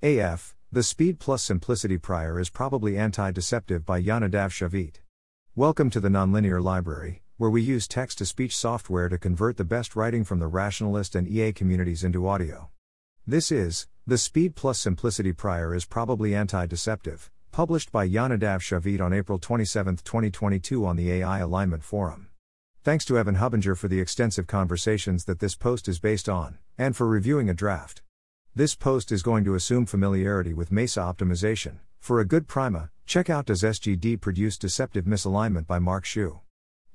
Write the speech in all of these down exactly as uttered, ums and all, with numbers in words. A F, The Speed Plus Simplicity Prior is Probably Anti-Deceptive by Yonadav Shavit. Welcome to the Nonlinear Library, where we use text-to-speech software to convert the best writing from the Rationalist and E A communities into audio. This is, The Speed Plus Simplicity Prior is Probably Anti-Deceptive, published by Yonadav Shavit on April twenty-seventh, twenty twenty-two on the A I Alignment Forum. Thanks to Evan Hubinger for the extensive conversations that this post is based on, and for reviewing a draft. This post is going to assume familiarity with MESA optimization. For a good primer, check out Does S G D Produce Deceptive Misalignment by Mark Xu.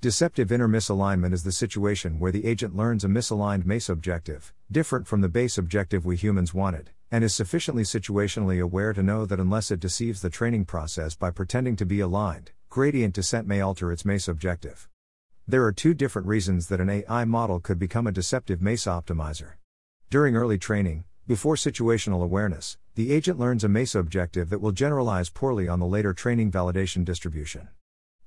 Deceptive inner misalignment is the situation where the agent learns a misaligned mesaobjective, different from the base objective we humans wanted, and is sufficiently situationally aware to know that unless it deceives the training process by pretending to be aligned, gradient descent may alter its mesaobjective. There are two different reasons that an A I model could become a deceptive mesaoptimizer. During early training, before situational awareness, the agent learns a mesaobjective that will generalize poorly on the later training validation distribution.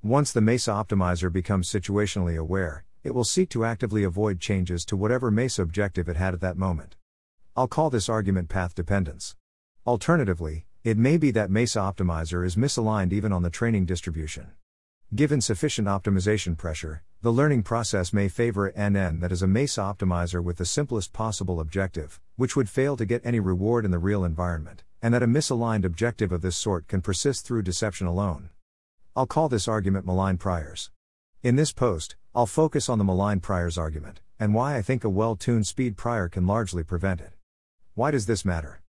Once the MESA optimizer becomes situationally aware, it will seek to actively avoid changes to whatever mesaobjective it had at that moment. I'll call this argument path dependence. Alternatively, it may be that MESA optimizer is misaligned even on the training distribution. Given sufficient optimization pressure, the learning process may favor N N that is a MESA optimizer with the simplest possible objective, which would fail to get any reward in the real environment, and that a misaligned objective of this sort can persist through deception alone. I'll call this argument malign priors. In this post, I'll focus on the malign priors argument, and why I think a well-tuned speed prior can largely prevent it. Why does this matter?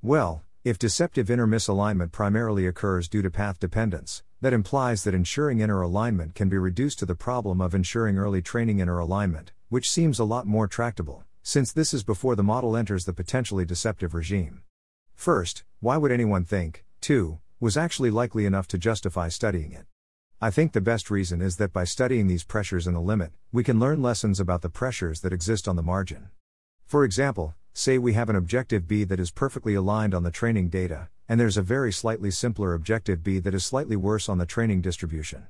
Well, if deceptive inner misalignment primarily occurs due to path dependence, that implies that ensuring inner alignment can be reduced to the problem of ensuring early training inner alignment, which seems a lot more tractable, since this is before the model enters the potentially deceptive regime. First, why would anyone think, two, was actually likely enough to justify studying it? I think the best reason is that by studying these pressures in the limit, we can learn lessons about the pressures that exist on the margin. For example, say we have an objective B that is perfectly aligned on the training data, and there's a very slightly simpler objective B that is slightly worse on the training distribution.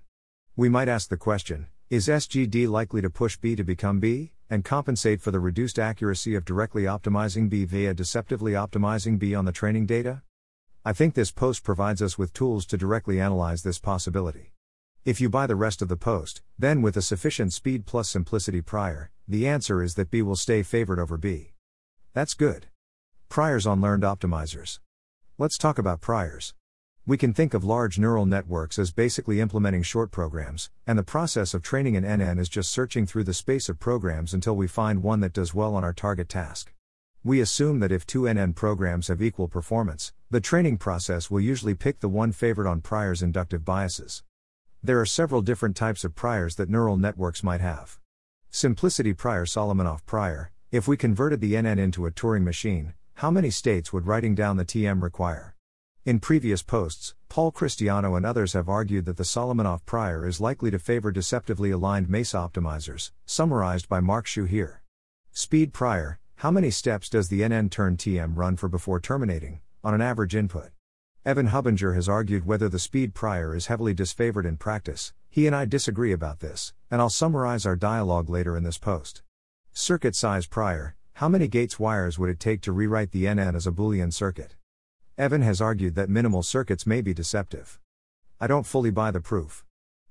We might ask the question, is S G D likely to push B to become B, and compensate for the reduced accuracy of directly optimizing B via deceptively optimizing B on the training data? I think this post provides us with tools to directly analyze this possibility. If you buy the rest of the post, then with a sufficient speed plus simplicity prior, the answer is that B will stay favored over B. That's good. Priors on learned optimizers. Let's talk about priors. We can think of large neural networks as basically implementing short programs, and the process of training an N N is just searching through the space of programs until we find one that does well on our target task. We assume that if two N N programs have equal performance, the training process will usually pick the one favored on priors' inductive biases. There are several different types of priors that neural networks might have. Simplicity prior, Solomonoff prior. If we converted the N N into a Turing machine, how many states would writing down the T M require? In previous posts, Paul Cristiano and others have argued that the Solomonoff prior is likely to favor deceptively aligned MESA optimizers, summarized by Mark Xu here. Speed prior, how many steps does the N N turn T M run for before terminating, on an average input? Evan Hubinger has argued whether the speed prior is heavily disfavored in practice. He and I disagree about this, and I'll summarize our dialogue later in this post. Circuit size prior, how many gates wires would it take to rewrite the N N as a Boolean circuit? Evan has argued that minimal circuits may be deceptive. I don't fully buy the proof.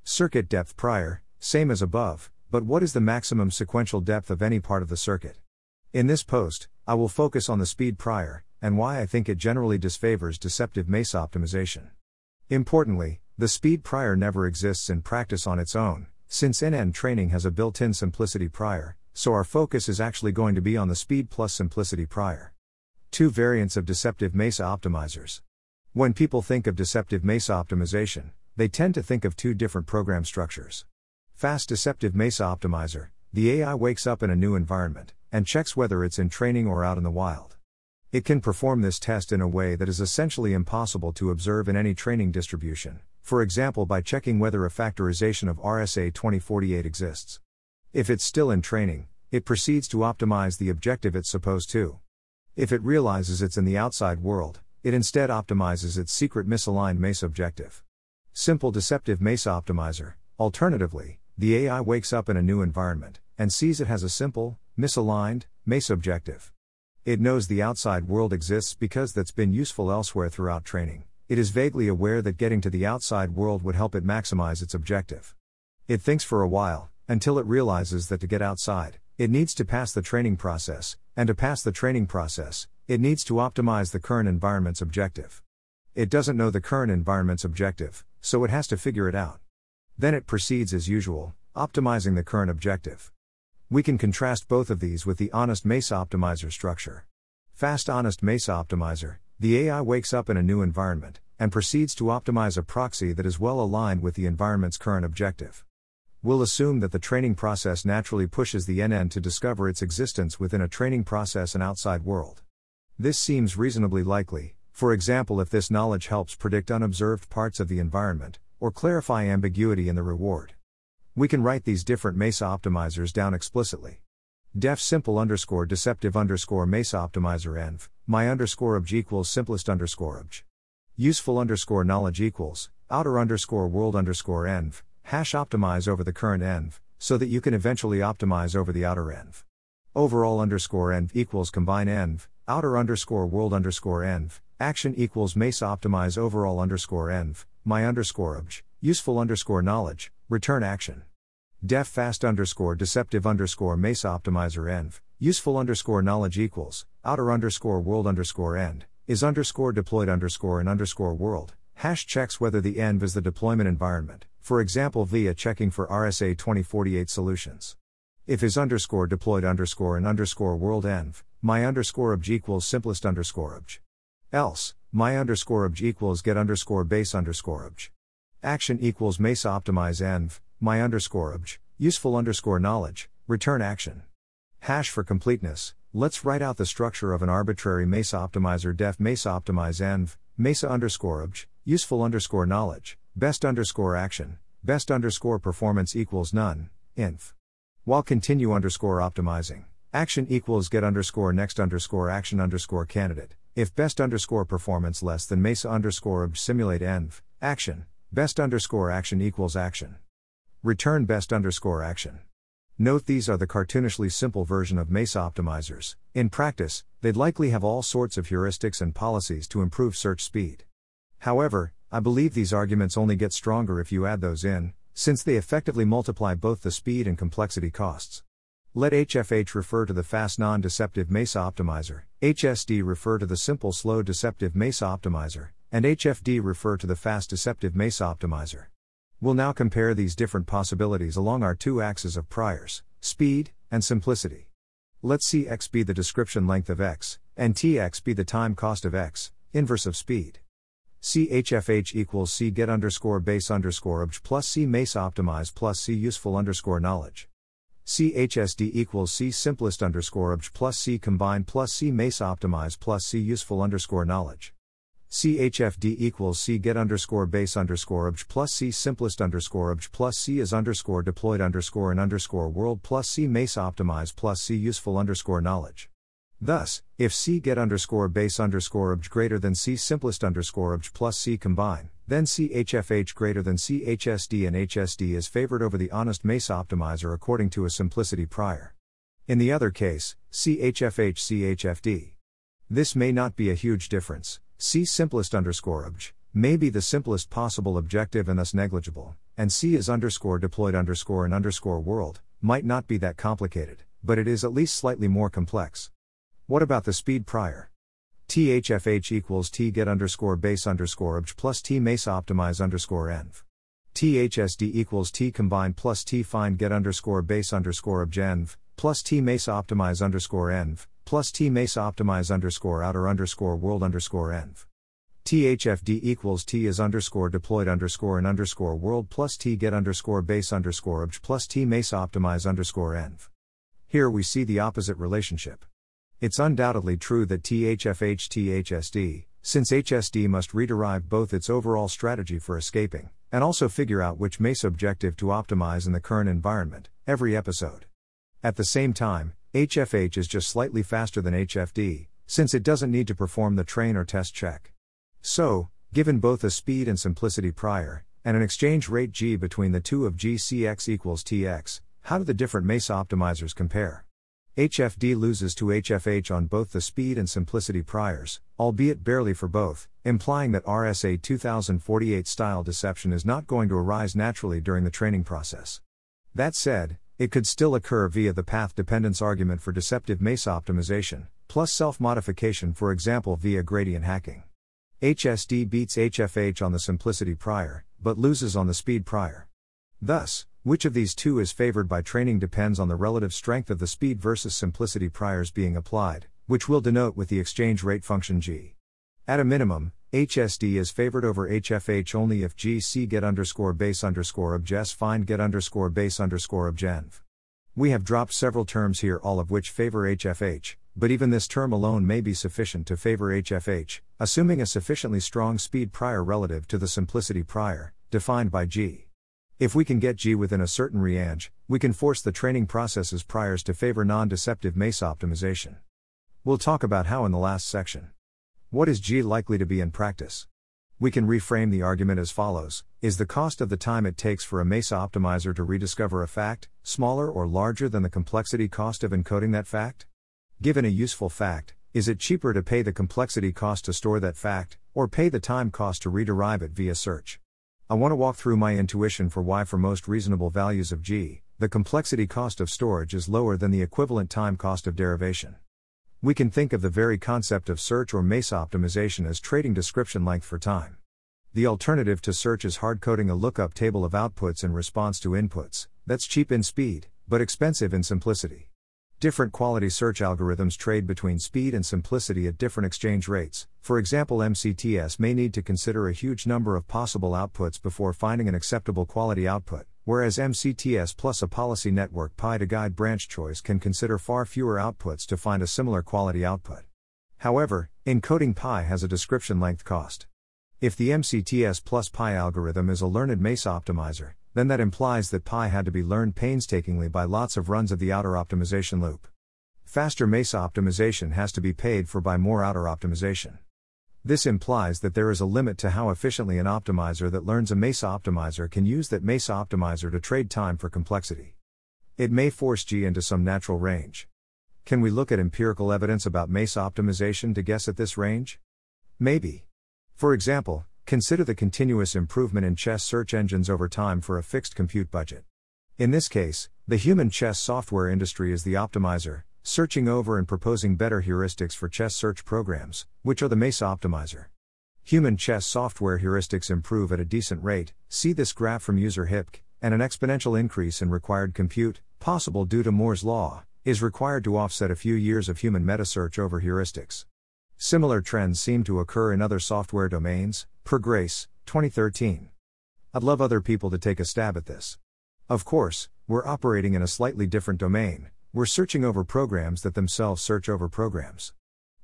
Circuit depth prior, same as above, but what is the maximum sequential depth of any part of the circuit? In this post, I will focus on the speed prior, and why I think it generally disfavors deceptive MESA optimization. Importantly, the speed prior never exists in practice on its own, since N N training has a built-in simplicity prior, so our focus is actually going to be on the speed plus simplicity prior. Two variants of deceptive MESA optimizers. When people think of deceptive MESA optimization, they tend to think of two different program structures. Fast deceptive MESA optimizer, the A I wakes up in a new environment, and checks whether it's in training or out in the wild. It can perform this test in a way that is essentially impossible to observe in any training distribution, for example by checking whether a factorization of R S A twenty forty-eight exists. If it's still in training, it proceeds to optimize the objective it's supposed to. If it realizes it's in the outside world, it instead optimizes its secret misaligned MESA objective. Simple deceptive MESA optimizer. Alternatively, the A I wakes up in a new environment, and sees it has a simple, misaligned, MESA objective. It knows the outside world exists because that's been useful elsewhere throughout training. It is vaguely aware that getting to the outside world would help it maximize its objective. It thinks for a while, until it realizes that to get outside, it needs to pass the training process, and to pass the training process, it needs to optimize the current environment's objective. It doesn't know the current environment's objective, so it has to figure it out. Then it proceeds as usual, optimizing the current objective. We can contrast both of these with the honest MESA optimizer structure. Fast honest MESA optimizer, the A I wakes up in a new environment, and proceeds to optimize a proxy that is well aligned with the environment's current objective. We'll assume that the training process naturally pushes the N N to discover its existence within a training process and outside world. This seems reasonably likely, for example if this knowledge helps predict unobserved parts of the environment, or clarify ambiguity in the reward. We can write these different MESA optimizers down explicitly. Def simple underscore deceptive underscore MESA optimizer env, my underscore obj equals simplest underscore obj. Useful underscore knowledge equals, outer underscore world underscore env, hash optimize over the current env, so that you can eventually optimize over the outer env. Overall underscore env equals combine env, outer underscore world underscore env, action equals MESA optimize overall underscore env, my underscore obj, useful underscore knowledge, return action. Def fast underscore deceptive underscore MESA optimizer env, useful underscore knowledge equals, outer underscore world underscore end, is underscore deployed underscore in underscore world, hash checks whether the env is the deployment environment, for example via checking for R S A twenty forty-eight solutions. If is underscore deployed underscore in underscore world env, my underscore obj equals simplest underscore obj. Else, my underscore obj equals get underscore base underscore obj. Action equals MESA optimize env, my underscore obj, useful underscore knowledge, return action. Hash for completeness, let's write out the structure of an arbitrary MESA optimizer def MESA optimize env, MESA underscore obj, useful underscore knowledge, best underscore action, best underscore performance equals none, inf. While continue underscore optimizing, action equals get underscore next underscore action underscore candidate, if best underscore performance less than MESA underscore obj simulate env, action, best underscore action equals action. Return best underscore action. Note these are the cartoonishly simple version of MESA optimizers. In practice, they'd likely have all sorts of heuristics and policies to improve search speed. However, I believe these arguments only get stronger if you add those in, since they effectively multiply both the speed and complexity costs. Let H F H refer to the fast non-deceptive MESA optimizer, H S D refer to the simple slow deceptive MESA optimizer, and H F D refer to the fast deceptive MESA optimizer. We'll now compare these different possibilities along our two axes of priors, speed, and simplicity. Let's see x be the description length of x, and tx be the time cost of x, inverse of speed. C H F H equals C get underscore base underscore obj plus C MESA optimize plus C useful underscore knowledge. C H S D equals C simplest underscore obj plus C combined plus C MESA optimize plus C useful underscore knowledge. C H F D equals C get underscore base underscore obj plus C simplest underscore obj plus C is underscore deployed underscore in underscore world plus C MESA optimize plus C useful underscore knowledge. Thus, if C get underscore base underscore obj greater than C simplest underscore obj plus C combine, then C H F H greater than C H S D and H S D is favored over the honest MESA optimizer according to a simplicity prior. In the other case, C H F H C H F D. This may not be a huge difference. C simplest underscore obj may be the simplest possible objective and thus negligible, and C is underscore deployed underscore in underscore world might not be that complicated, but it is at least slightly more complex. What about the speed prior? T H F H equals T get underscore base underscore obj plus T MESA optimize underscore env. T H S D equals T combine plus T find get underscore base underscore obj env, plus T MESA optimize underscore env, plus T MESA optimize underscore outer underscore world underscore env. T H F D equals T is underscore deployed underscore in underscore world plus T get underscore base underscore obj plus T MESA optimize underscore env. Here we see the opposite relationship. It's undoubtedly true that T H F H T H S D, since H S D must rederive both its overall strategy for escaping, and also figure out which mesaobjective to optimize in the current environment, every episode. At the same time, H F H is just slightly faster than H F D, since it doesn't need to perform the train or test check. So, given both a speed and simplicity prior, and an exchange rate G between the two of G C X equals T X, how do the different MESA optimizers compare? H F D loses to H F H on both the speed and simplicity priors, albeit barely for both, implying that R S A two thousand forty-eight style deception is not going to arise naturally during the training process. That said, it could still occur via the path dependence argument for deceptive MESA optimization, plus self-modification, for example via gradient hacking. H S D beats H F H on the simplicity prior, but loses on the speed prior. Thus, which of these two is favored by training depends on the relative strength of the speed versus simplicity priors being applied, which we'll denote with the exchange rate function G. At a minimum, H S D is favored over H F H only if G C get underscore base underscore objes find get underscore base underscore objenv. We have dropped several terms here, all of which favor H F H, but even this term alone may be sufficient to favor H F H, assuming a sufficiently strong speed prior relative to the simplicity prior, defined by G. If we can get G within a certain range, we can force the training process's priors to favor non-deceptive MESA optimization. We'll talk about how in the last section. What is G likely to be in practice? We can reframe the argument as follows: is the cost of the time it takes for a MESA optimizer to rediscover a fact smaller or larger than the complexity cost of encoding that fact? Given a useful fact, is it cheaper to pay the complexity cost to store that fact, or pay the time cost to rederive it via search? I want to walk through my intuition for why, for most reasonable values of G, the complexity cost of storage is lower than the equivalent time cost of derivation. We can think of the very concept of search or MESA optimization as trading description length for time. The alternative to search is hardcoding a lookup table of outputs in response to inputs. That's cheap in speed, but expensive in simplicity. Different quality search algorithms trade between speed and simplicity at different exchange rates. For example, M C T S may need to consider a huge number of possible outputs before finding an acceptable quality output, whereas M C T S plus a policy network pi to guide branch choice can consider far fewer outputs to find a similar quality output. However, encoding pi has a description length cost. If the M C T S plus pi algorithm is a learned MESA optimizer, then that implies that pi had to be learned painstakingly by lots of runs of the outer optimization loop. Faster MESA optimization has to be paid for by more outer optimization. This implies that there is a limit to how efficiently an optimizer that learns a MESA optimizer can use that MESA optimizer to trade time for complexity. It may force G into some natural range. Can we look at empirical evidence about MESA optimization to guess at this range? Maybe. For example, consider the continuous improvement in chess search engines over time for a fixed compute budget. In this case, the human chess software industry is the optimizer, searching over and proposing better heuristics for chess search programs, which are the MESA optimizer. Human chess software heuristics improve at a decent rate, see this graph from user H I P C, and an exponential increase in required compute, possible due to Moore's Law, is required to offset a few years of human meta-search over heuristics. Similar trends seem to occur in other software domains, per Grace, twenty thirteen. I'd love other people to take a stab at this. Of course, we're operating in a slightly different domain. We're searching over programs that themselves search over programs.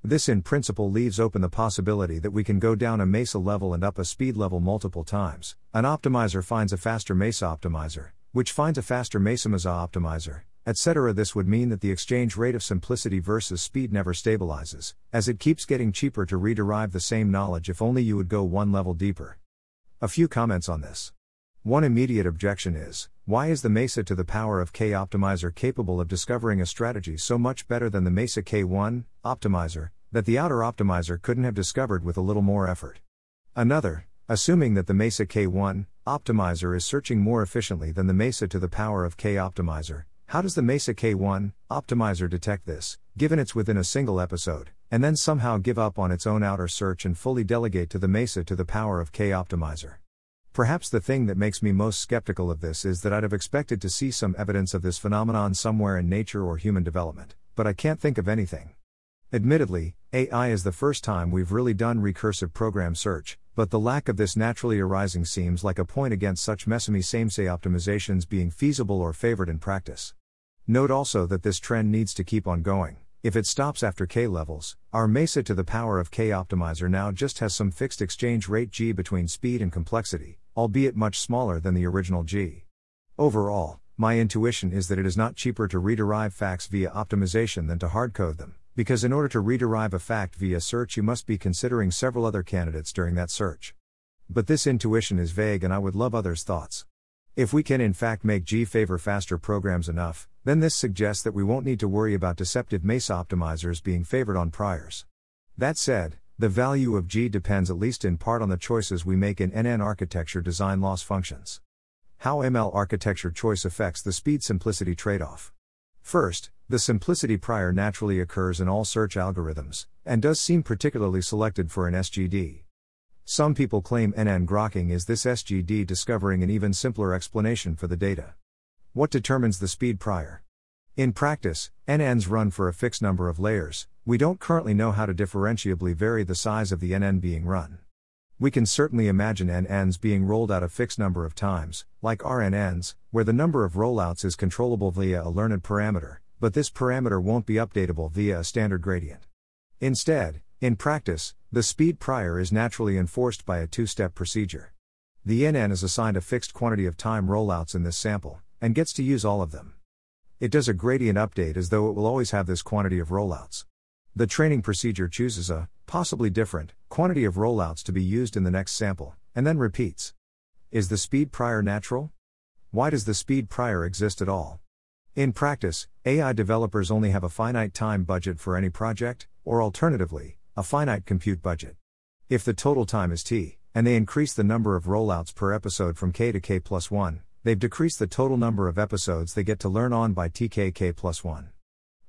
This in principle leaves open the possibility that we can go down a MESA level and up a speed level multiple times. An optimizer finds a faster MESA optimizer, which finds a faster MESA-MESA optimizer, et cetera. This would mean that the exchange rate of simplicity versus speed never stabilizes, as it keeps getting cheaper to rederive the same knowledge if only you would go one level deeper. A few comments on this. One immediate objection is, why is the MESA to the power of K optimizer capable of discovering a strategy so much better than the MESA K one optimizer, that the outer optimizer couldn't have discovered with a little more effort? Another, assuming that the MESA K one optimizer is searching more efficiently than the MESA to the power of K optimizer, how does the MESA K one optimizer detect this, given it's within a single episode, and then somehow give up on its own outer search and fully delegate to the MESA to the power of K optimizer? Perhaps the thing that makes me most skeptical of this is that I'd have expected to see some evidence of this phenomenon somewhere in nature or human development, but I can't think of anything. Admittedly, A I is the first time we've really done recursive program search, but the lack of this naturally arising seems like a point against such mesa-me-samesa optimizations being feasible or favored in practice. Note also that this trend needs to keep on going. If it stops after K levels, our MESA to the power of K optimizer now just has some fixed exchange rate G between speed and complexity, albeit much smaller than the original G. Overall, my intuition is that it is not cheaper to rederive facts via optimization than to hardcode them, because in order to rederive a fact via search you must be considering several other candidates during that search. But this intuition is vague and I would love others' thoughts. If we can in fact make G favor faster programs enough, then this suggests that we won't need to worry about deceptive MESA optimizers being favored on priors. That said, the value of G depends at least in part on the choices we make in N N architecture design loss functions. How M L architecture choice affects the speed-simplicity trade-off. First, the simplicity prior naturally occurs in all search algorithms, and does seem particularly selected for an S G D. Some people claim N N grokking is this S G D discovering an even simpler explanation for the data. What determines the speed prior? In practice, N Ns run for a fixed number of layers. We don't currently know how to differentiably vary the size of the N N being run. We can certainly imagine N Ns being rolled out a fixed number of times, like R N Ns, where the number of rollouts is controllable via a learned parameter, but this parameter won't be updatable via a standard gradient. Instead, in practice, the speed prior is naturally enforced by a two-step procedure. The N N is assigned a fixed quantity of time rollouts in this sample, and gets to use all of them. It does a gradient update as though it will always have this quantity of rollouts. The training procedure chooses a, possibly different, quantity of rollouts to be used in the next sample, and then repeats. Is the speed prior natural? Why does the speed prior exist at all? In practice, A I developers only have a finite time budget for any project, or alternatively, a finite compute budget. If the total time is T, and they increase the number of rollouts per episode from K to K plus one, they've decreased the total number of episodes they get to learn on by T K K plus one.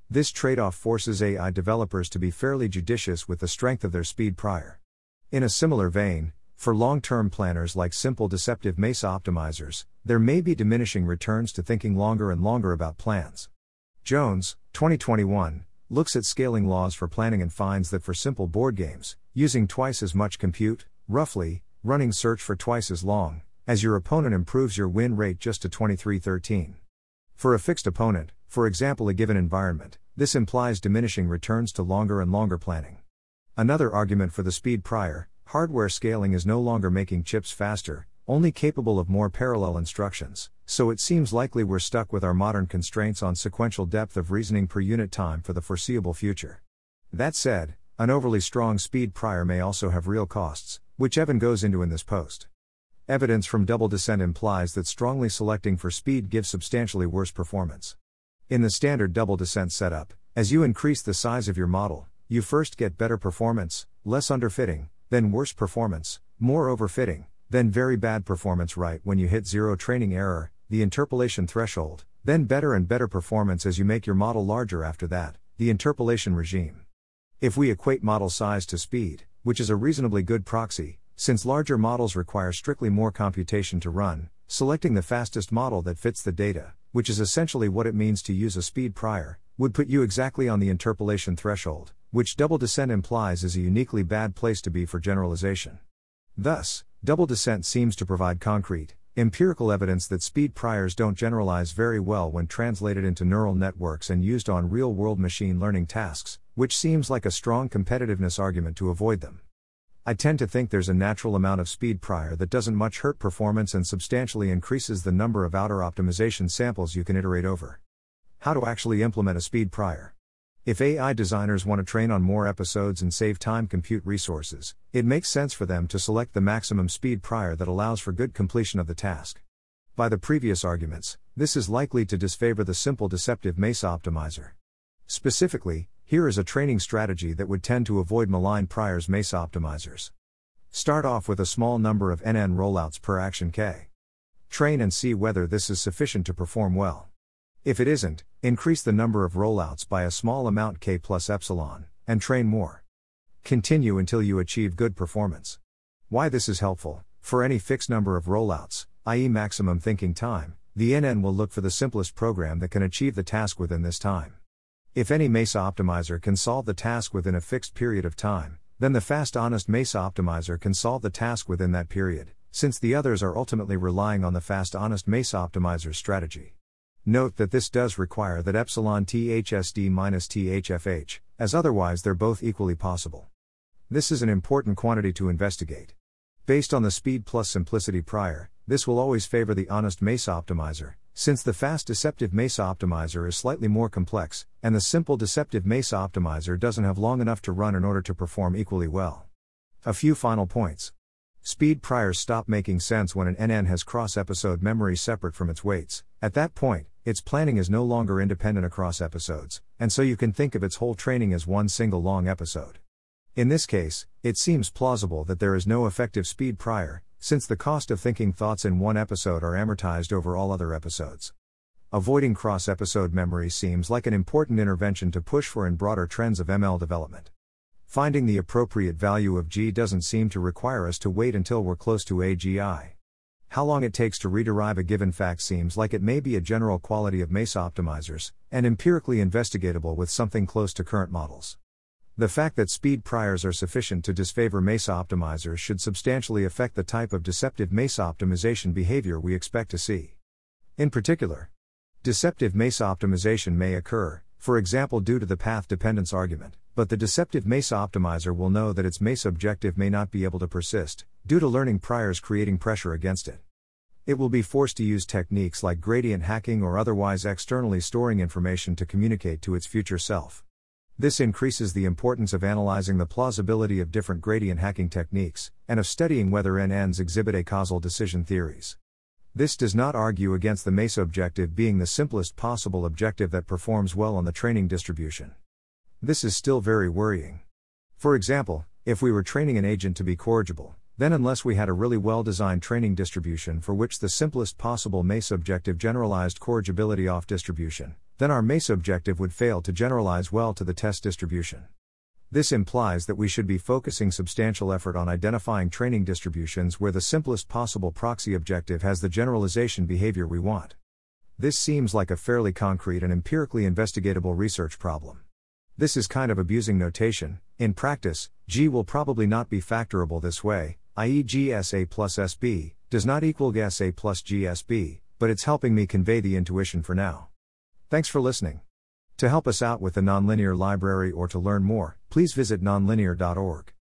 This trade-off forces A I developers to be fairly judicious with the strength of their speed prior. In a similar vein, for long-term planners like simple deceptive MESA optimizers, there may be diminishing returns to thinking longer and longer about plans. Jones, twenty twenty-one, looks at scaling laws for planning and finds that for simple board games, using twice as much compute, roughly, running search for twice as long, as your opponent improves your win rate just to twenty-three thirteen. For a fixed opponent, for example a given environment, this implies diminishing returns to longer and longer planning. Another argument for the speed prior, hardware scaling is no longer making chips faster, only capable of more parallel instructions, so it seems likely we're stuck with our modern constraints on sequential depth of reasoning per unit time for the foreseeable future. That said, an overly strong speed prior may also have real costs, which Evan goes into in this post. Evidence from double descent implies that strongly selecting for speed gives substantially worse performance. In the standard double descent setup, as you increase the size of your model, you first get better performance, less underfitting, then worse performance, more overfitting, then very bad performance right when you hit zero training error, the interpolation threshold, then better and better performance as you make your model larger after that, the interpolation regime. If we equate model size to speed, which is a reasonably good proxy, since larger models require strictly more computation to run, selecting the fastest model that fits the data, which is essentially what it means to use a speed prior, would put you exactly on the interpolation threshold, which double descent implies is a uniquely bad place to be for generalization. Thus, double descent seems to provide concrete, empirical evidence that speed priors don't generalize very well when translated into neural networks and used on real-world machine learning tasks, which seems like a strong competitiveness argument to avoid them. I tend to think there's a natural amount of speed prior that doesn't much hurt performance and substantially increases the number of outer optimization samples you can iterate over. How to actually implement a speed prior? If A I designers want to train on more episodes and save time compute resources, it makes sense for them to select the maximum speed prior that allows for good completion of the task. By the previous arguments, this is likely to disfavor the simple deceptive MESA optimizer. Specifically, here is a training strategy that would tend to avoid malign priors MESA optimizers. Start off with a small number of N N rollouts per action K. Train and see whether this is sufficient to perform well. If it isn't, increase the number of rollouts by a small amount K plus epsilon, and train more. Continue until you achieve good performance. Why this is helpful, for any fixed number of rollouts, that is maximum thinking time, the N N will look for the simplest program that can achieve the task within this time. If any MESA optimizer can solve the task within a fixed period of time, then the fast honest MESA optimizer can solve the task within that period, since the others are ultimately relying on the fast honest MESA optimizer's strategy. Note that this does require that epsilon T H S D minus T H F H, as otherwise they're both equally possible. This is an important quantity to investigate. Based on the speed plus simplicity prior, this will always favor the honest MESA optimizer, since the fast deceptive MESA optimizer is slightly more complex, and the simple deceptive MESA optimizer doesn't have long enough to run in order to perform equally well. A few final points. Speed priors stop making sense when an N N has cross-episode memory separate from its weights. At that point, its planning is no longer independent across episodes, and so you can think of its whole training as one single long episode. In this case, it seems plausible that there is no effective speed prior, since the cost of thinking thoughts in one episode are amortized over all other episodes. Avoiding cross-episode memory seems like an important intervention to push for in broader trends of M L development. Finding the appropriate value of G doesn't seem to require us to wait until we're close to A G I. How long it takes to rederive a given fact seems like it may be a general quality of mesaoptimizers, and empirically investigatable with something close to current models. The fact that speed priors are sufficient to disfavor mesaoptimizers should substantially affect the type of deceptive mesaoptimization behavior we expect to see. In particular, deceptive mesaoptimization may occur, for example due to the path dependence argument, but the deceptive MESA optimizer will know that its mesaobjective may not be able to persist, due to learning priors creating pressure against it. It will be forced to use techniques like gradient hacking or otherwise externally storing information to communicate to its future self. This increases the importance of analyzing the plausibility of different gradient hacking techniques, and of studying whether N Ns exhibit acausal decision theories. This does not argue against the mesaobjective being the simplest possible objective that performs well on the training distribution. This is still very worrying. For example, if we were training an agent to be corrigible, then unless we had a really well-designed training distribution for which the simplest possible mesaobjective generalized corrigibility off distribution, then our mesaobjective would fail to generalize well to the test distribution. This implies that we should be focusing substantial effort on identifying training distributions where the simplest possible proxy objective has the generalization behavior we want. This seems like a fairly concrete and empirically investigatable research problem. This is kind of abusing notation. In practice, G will probably not be factorable this way, that is G S A plus S B does not equal G S A plus G S B, but it's helping me convey the intuition for now. Thanks for listening. To help us out with the Nonlinear Library or to learn more, please visit nonlinear dot org.